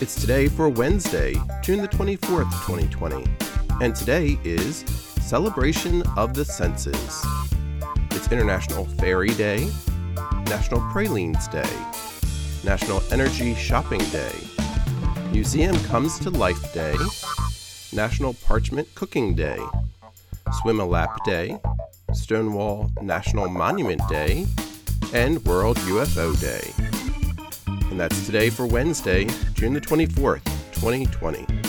It's today for Wednesday, June the 24th, 2020, and today is Celebration of the Senses. It's International Fairy Day, National Pralines Day, National Energy Shopping Day, Museum Comes to Life Day, National Parchment Cooking Day, Swim a Lap Day, Stonewall National Monument Day, and World UFO Day. And that's today for Wednesday, June the 24th, 2020.